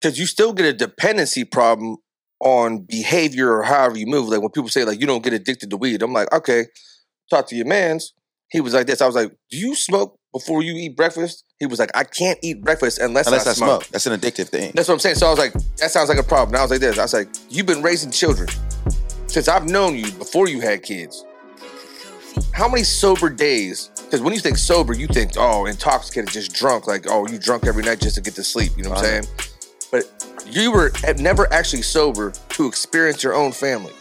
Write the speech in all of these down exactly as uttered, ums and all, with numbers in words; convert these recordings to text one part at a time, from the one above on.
because you still get a dependency problem on behavior or however you move. Like when people say like, you don't get addicted to weed. I'm like, okay, talk to your mans. He was like this. I was like, do you smoke before you eat breakfast? He was like, I can't eat breakfast unless, unless I, I smoke. smoke. That's an addictive thing. That's what I'm saying. So I was like, that sounds like a problem. And I was like this. I was like, you've been raising children since I've known you before you had kids. How many sober days? Because when you think sober, you think, oh, intoxicated, just drunk. Like, oh, you drunk every night just to get to sleep. You know what I'm saying? But you were never actually sober to experience your own family.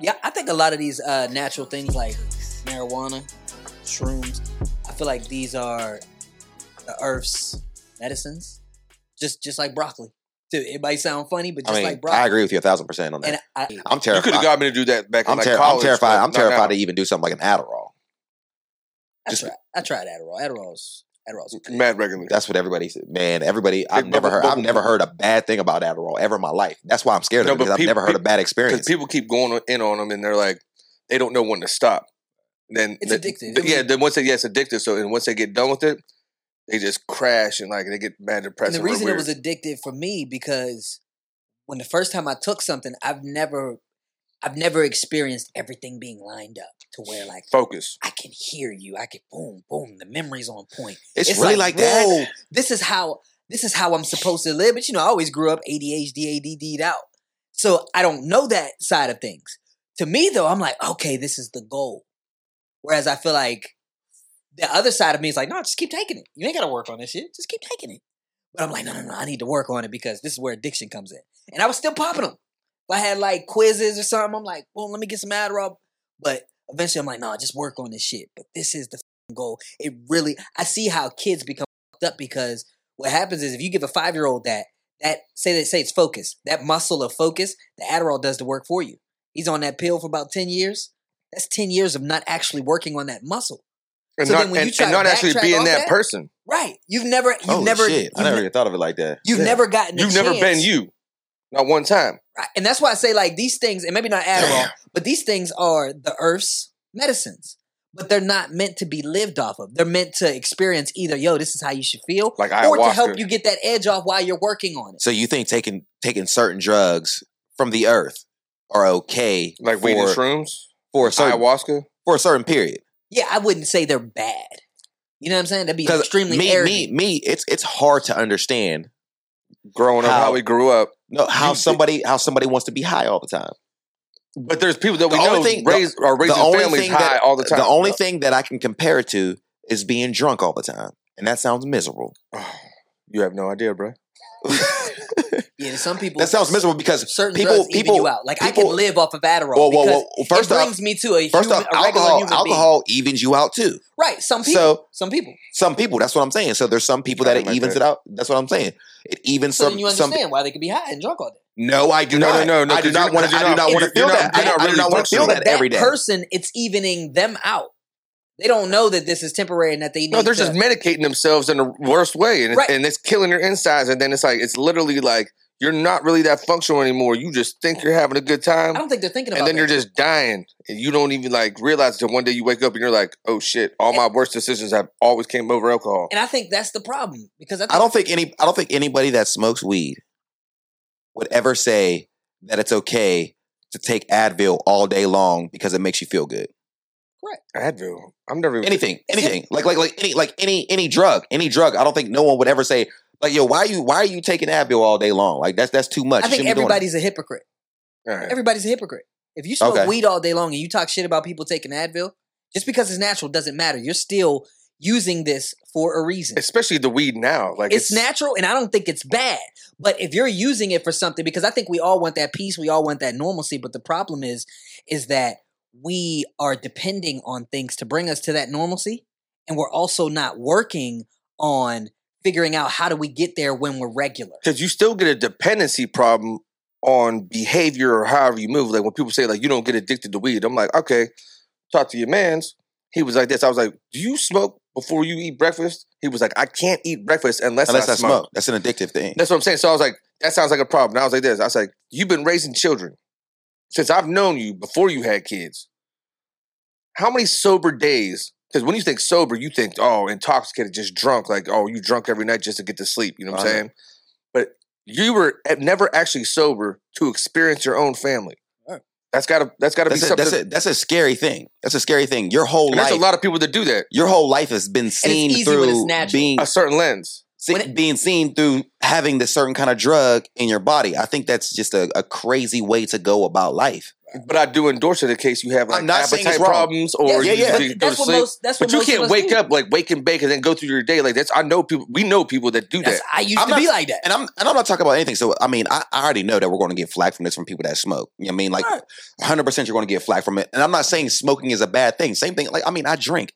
Yeah, I think a lot of these uh, natural things like marijuana, shrooms, I feel like these are the Earth's medicines, just just like broccoli. Dude, it might sound funny, but just I mean, like broccoli. I agree with you a thousand percent on that. I, I'm terrified. You could have got me to do that back in I'm like ter- college. I'm terrified. I'm terrified to even do something like an Adderall. I just, tried. I tried Adderall. Adderall's Adderall's mad regularly. That's what everybody said. Man, everybody. I've it, never but, heard. But, I've but, never heard a bad thing about Adderall ever in my life. That's why I'm scared no, of it. Because people, I've never heard people, a bad experience. Because people keep going in on them, and they're like, they don't know when to stop. Then it's the, addictive. The, yeah. Then once they yeah, it's addictive. So and once they get done with it, they just crash and like they get mad depressed. And the reason it was addictive for me because when the first time I took something, I've never, I've never experienced everything being lined up to where like focus. I can hear you. I can boom, boom. The memory's on point. It's, it's really like, like that. Whoa, this is how this is how I'm supposed to live. But you know, I always grew up A D H D, A D D'd out, so I don't know that side of things. To me though, I'm like, okay, this is the goal. Whereas I feel like. The other side of me is like, no, just keep taking it. You ain't got to work on this shit. Just keep taking it. But I'm like, no, no, no. I need to work on it because this is where addiction comes in. And I was still popping them. If I had like quizzes or something, I'm like, well, let me get some Adderall. But eventually I'm like, no, just work on this shit. But this is the goal. It really, I see how kids become fucked up because what happens is if you give a five-year-old that, that say they say it's focus, that muscle of focus, the Adderall does the work for you. He's on that pill for about ten years. That's ten years of not actually working on that muscle. And so not, then when and, you try and not actually being that, that person. Right. You've never, you've oh, never, shit. I you've never even thought of it like that. You've yeah. never gotten, you've never chance. been you. Not one time. Right. And that's why I say like these things, and maybe not Adderall, but these things are the Earth's medicines, but they're not meant to be lived off of. They're meant to experience either, yo, this is how you should feel, like or ayahuasca. To help you get that edge off while you're working on it. So you think taking, taking certain drugs from the Earth are okay. Like weed and shrooms? For a certain, ayahuasca? For a certain period. Yeah, I wouldn't say they're bad. You know what I'm saying? That'd be extremely me, arrogant. me, me. It's it's hard to understand growing how, up how we grew up. No, how somebody how somebody wants to be high all the time. But there's people that we know raise are raising families high all the time. The only thing that I can compare it to is being drunk all the time, and that sounds miserable. Oh, you have no idea, bro. Yeah, some people that sounds miserable because certain people drugs people even you out. Like people, I can live off of Adderall. Well, well, well, well, first it brings off, me to a first human, off, a alcohol. Human alcohol being. Evens you out too, right? Some people, so, some people, some people. That's what I'm saying. So there's some people that it like evens that. it out. That's what I'm saying. It evens. So some, then you understand some, why they could be high and drunk all day. No, I do no, not. No, no, no, I do not want to. I do not want to feel that. I do not want to feel that every day. Person, it's evening them out. They don't know that this is temporary and that they need to... No, they're to, just medicating themselves in the worst way. And, right. it's, and it's killing their insides. And then it's like, it's literally like, you're not really that functional anymore. You just think you're having a good time. I don't think they're thinking about it. And then that. You're just dying. And you don't even like realize that one day you wake up and you're like, oh shit, all and, my worst decisions have always came over alcohol. And I think that's the problem. Because I, think I don't think any I don't think anybody that smokes weed would ever say that it's okay to take Advil all day long because it makes you feel good. Right. Advil. I'm never even anything, anything like like like any like any any drug, any drug. I don't think no one would ever say like, yo, why are you why are you taking Advil all day long? Like that's that's too much. I you think everybody's a hypocrite. Right. Everybody's a hypocrite. If you smoke okay. weed all day long and you talk shit about people taking Advil, just because it's natural doesn't matter. You're still using this for a reason. Especially the weed now, like it's, it's natural, and I don't think it's bad. But if you're using it for something, because I think we all want that peace, we all want that normalcy. But the problem is, is that. We are depending on things to bring us to that normalcy, and we're also not working on figuring out how do we get there when we're regular. Because you still get a dependency problem on behavior or however you move. Like when people say like, you don't get addicted to weed. I'm like, okay, talk to your mans. He was like this. I was like, do you smoke before you eat breakfast? He was like, I can't eat breakfast unless, unless I, I smoke. smoke. That's an addictive thing. That's what I'm saying. So I was like, that sounds like a problem. And I was like this. I was like, you've been raising children since I've known you before you had kids, how many sober days? Because when you think sober, you think, oh, intoxicated, just drunk. Like, oh, you drunk every night just to get to sleep. You know what uh-huh. I'm saying? But you were never actually sober to experience your own family. Right. That's gotta. That's gotta that's be a, something. That's a, that's a scary thing. That's a scary thing. Your whole and life. There's a lot of people that do that. Your whole life has been seen and it's through it's being a certain lens. See, it, being seen through having this certain kind of drug in your body. I think that's just a, a crazy way to go about life. But I do endorse it in case you have like appetite problems or yeah, yeah, yeah. you go to sleep. Most, that's but what you can't wake do. up like wake and bake and then go through your day like that's. I know people. We know people that do that's, that. I used I'm to not, be like that, and I'm and I'm not talking about anything. So I mean, I, I already know that we're going to get flack from this from people that smoke. You know what I mean, like one hundred percent you're going to get flack from it. And I'm not saying smoking is a bad thing. Same thing. Like I mean, I drink,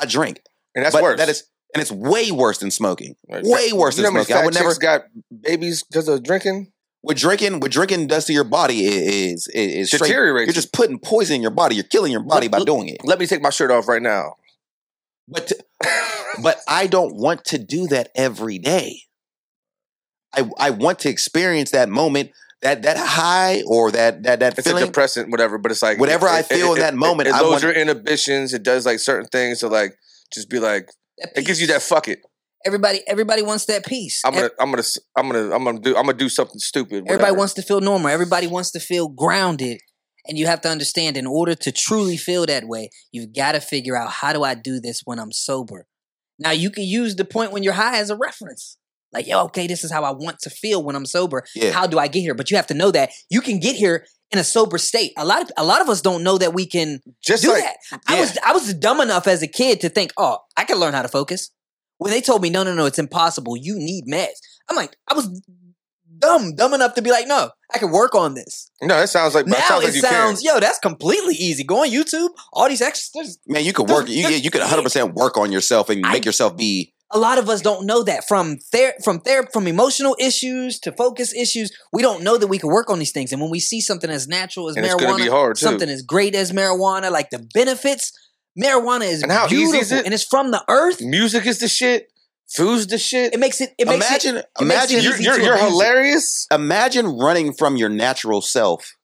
I drink, and that's but worse. That is. And it's way worse than smoking. Right. Way worse you than smoking. I would never got babies because of drinking. What drinking, what drinking does to your body is is, is deteriorating. You're just putting poison in your body. You're killing your body let, by let, doing it. Let me take my shirt off right now. But to, but I don't want to do that every day. I I want to experience that moment. That that high or that that that it's feeling, a depressant, whatever. But it's like whatever it, I feel it, in it, that it, moment. It, it loads your inhibitions. It does like certain things to like just be like. It gives you that fuck it. Everybody, everybody wants that peace. I'm gonna, I'm gonna, I'm gonna, I'm gonna do, I'm gonna do something stupid. Whatever. Everybody wants to feel normal. Everybody wants to feel grounded, and you have to understand. In order to truly feel that way, you've got to figure out how do I do this when I'm sober. Now you can use the point when you're high as a reference. Like, yo, okay, this is how I want to feel when I'm sober. Yeah. How do I get here? But you have to know that you can get here in a sober state. A lot of a lot of us don't know that we can just do like, that. Yeah. I was I was dumb enough as a kid to think, oh, I can learn how to focus. When they told me, no, no, no, it's impossible. You need meds. I'm like, I was dumb, dumb enough to be like, no, I can work on this. No, that sounds like now that sounds it like you sounds, can. Yo, that's completely easy. Go on YouTube. All these extras, man, you could work. You you could one hundred percent work on yourself and make I, yourself be. A lot of us don't know that from ther- from ther- from emotional issues to focus issues. We don't know that we can work on these things. And when we see something as natural as and marijuana, something as great as marijuana, like the benefits, marijuana is and how beautiful. Easy is it? And it's from the earth. Music is the shit. Food's the shit. It makes it. it makes imagine, it, it imagine makes it you're, you're, you're hilarious. Imagine running from your natural self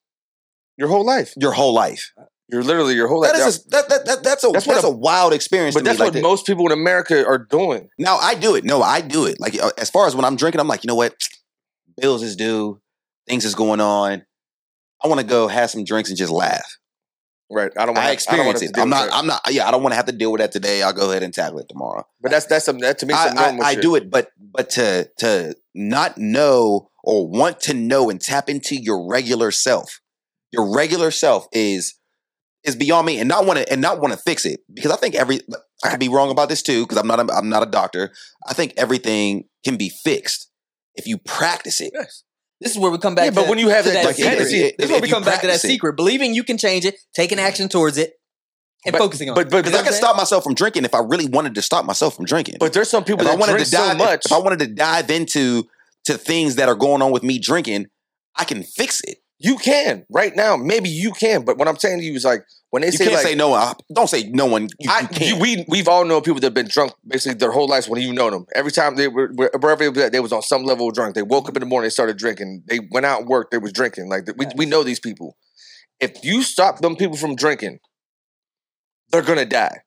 your whole life. Your whole life. You're literally your whole life. That is a, that, that, that, that's a that's, that's a, a wild experience. But to that's me, what like most people in America are doing. Now I do it. No, I do it. Like as far as when I'm drinking, I'm like, you know what? Bills is due. Things is going on. I want to go have some drinks and just laugh. Right. I don't. Want I experience I it. I'm not. It. I'm not. Yeah. I don't want to have to deal with that today. I'll go ahead and tackle it tomorrow. But that's that's some that to me. I, some I, I do it. But but to to not know or want to know and tap into your regular self. Your regular self is. Is beyond me, and not want to, and not want to fix it because I think every I could be wrong about this too because I'm not a, I'm not a doctor. I think everything can be fixed if you practice it. Yes. This is where we come back. Yeah, to but when you have to that, that like fantasy, it, it, this is where we come back to that secret: it. believing you can change it, taking action towards it, and but, focusing on. But because I can stop myself from drinking if I really wanted to stop myself from drinking. But there's some people if that I wanted drink to dive, so much. If I wanted to dive into to things that are going on with me drinking, I can fix it. You can right now, maybe you can. But what I'm saying to you is like when they you say can't like, say no one, don't say no one. You, I, you can't. You, we we've all known people that have been drunk basically their whole lives. When you know them, every time they were wherever they was at, they was on some level of drunk. They woke up in the morning, they started drinking. They went out and worked, they was drinking. Like we we know these people. If you stop them people from drinking, they're gonna die.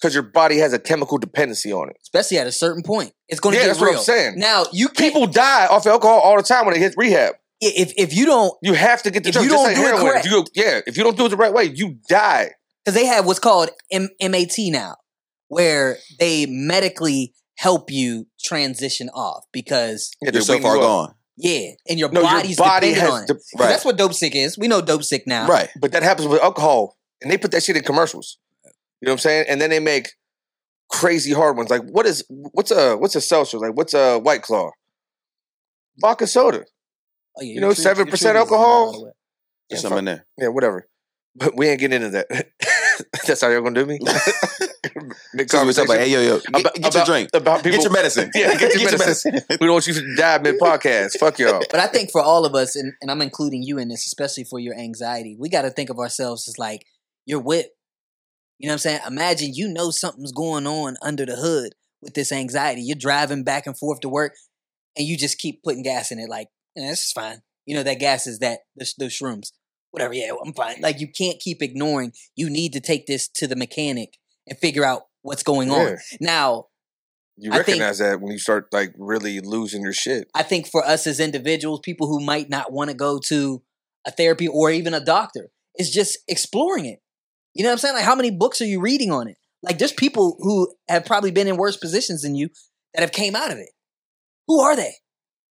Because your body has a chemical dependency on it, especially at a certain point, it's going to yeah, get that's real. What I'm saying. Now you people die off alcohol all the time when they hit rehab. If if you don't, you have to get the drug. Just like heroin. If you, yeah, if you don't do it the right way, you die. Because they have what's called M- MAT now, where they medically help you transition off because yeah, you're so far gone. Yeah, and your no, body's your body dependent on it. De- right. That's what dope sick is. We know dope sick now, right? But that happens with alcohol, and they put that shit in commercials. You know what I'm saying? And then they make crazy hard ones. Like what is what's a what's a seltzer? Like what's a White Claw? Vodka soda. Oh, yeah, you know, seven percent alcohol. There's something in there. Yeah, whatever. But we ain't getting into that. That's how y'all gonna do me. Big conversation. Like, hey, yo, yo, get, about, get your drink. About people, get your medicine. Yeah, get your, get medicine. your medicine. We don't want you to die mid podcast. Fuck y'all. But I think for all of us, and, and I'm including you in this, especially for your anxiety, we got to think of ourselves as like your whip. You know what I'm saying? Imagine you know something's going on under the hood with this anxiety. You're driving back and forth to work, and you just keep putting gas in it, like. And yeah, this is fine. You know, that gas is that, the, the shrooms. whatever, yeah, I'm fine. Like, you can't keep ignoring. You need to take this to the mechanic and figure out what's going yeah. on. Now, you recognize think, that when you start, like, really losing your shit. I think for us as individuals, people who might not want to go to a therapy or even a doctor, it's just exploring it. You know what I'm saying? Like, how many books are you reading on it? Like, there's people who have probably been in worse positions than you that have came out of it. Who are they?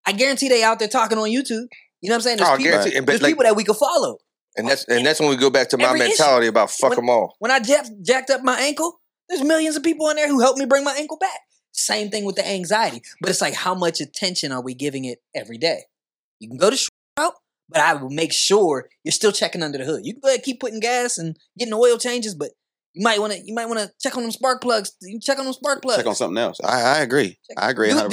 I guarantee they out there talking on YouTube. You know what I'm saying? There's, oh, people, right. there's like, people that we could follow. And that's and that's when we go back to my Every mentality issue. about fuck when, them all. When I jacked, jacked up my ankle, there's millions of people in there who helped me bring my ankle back. Same thing with the anxiety. But it's like, how much attention are we giving it every day? You can go to shroud, but I will make sure you're still checking under the hood. You can go ahead and keep putting gas and getting oil changes, but you might want to you might want to check on them spark plugs. You check on them spark plugs. Check on something else. I, I agree. Check. I agree. Do,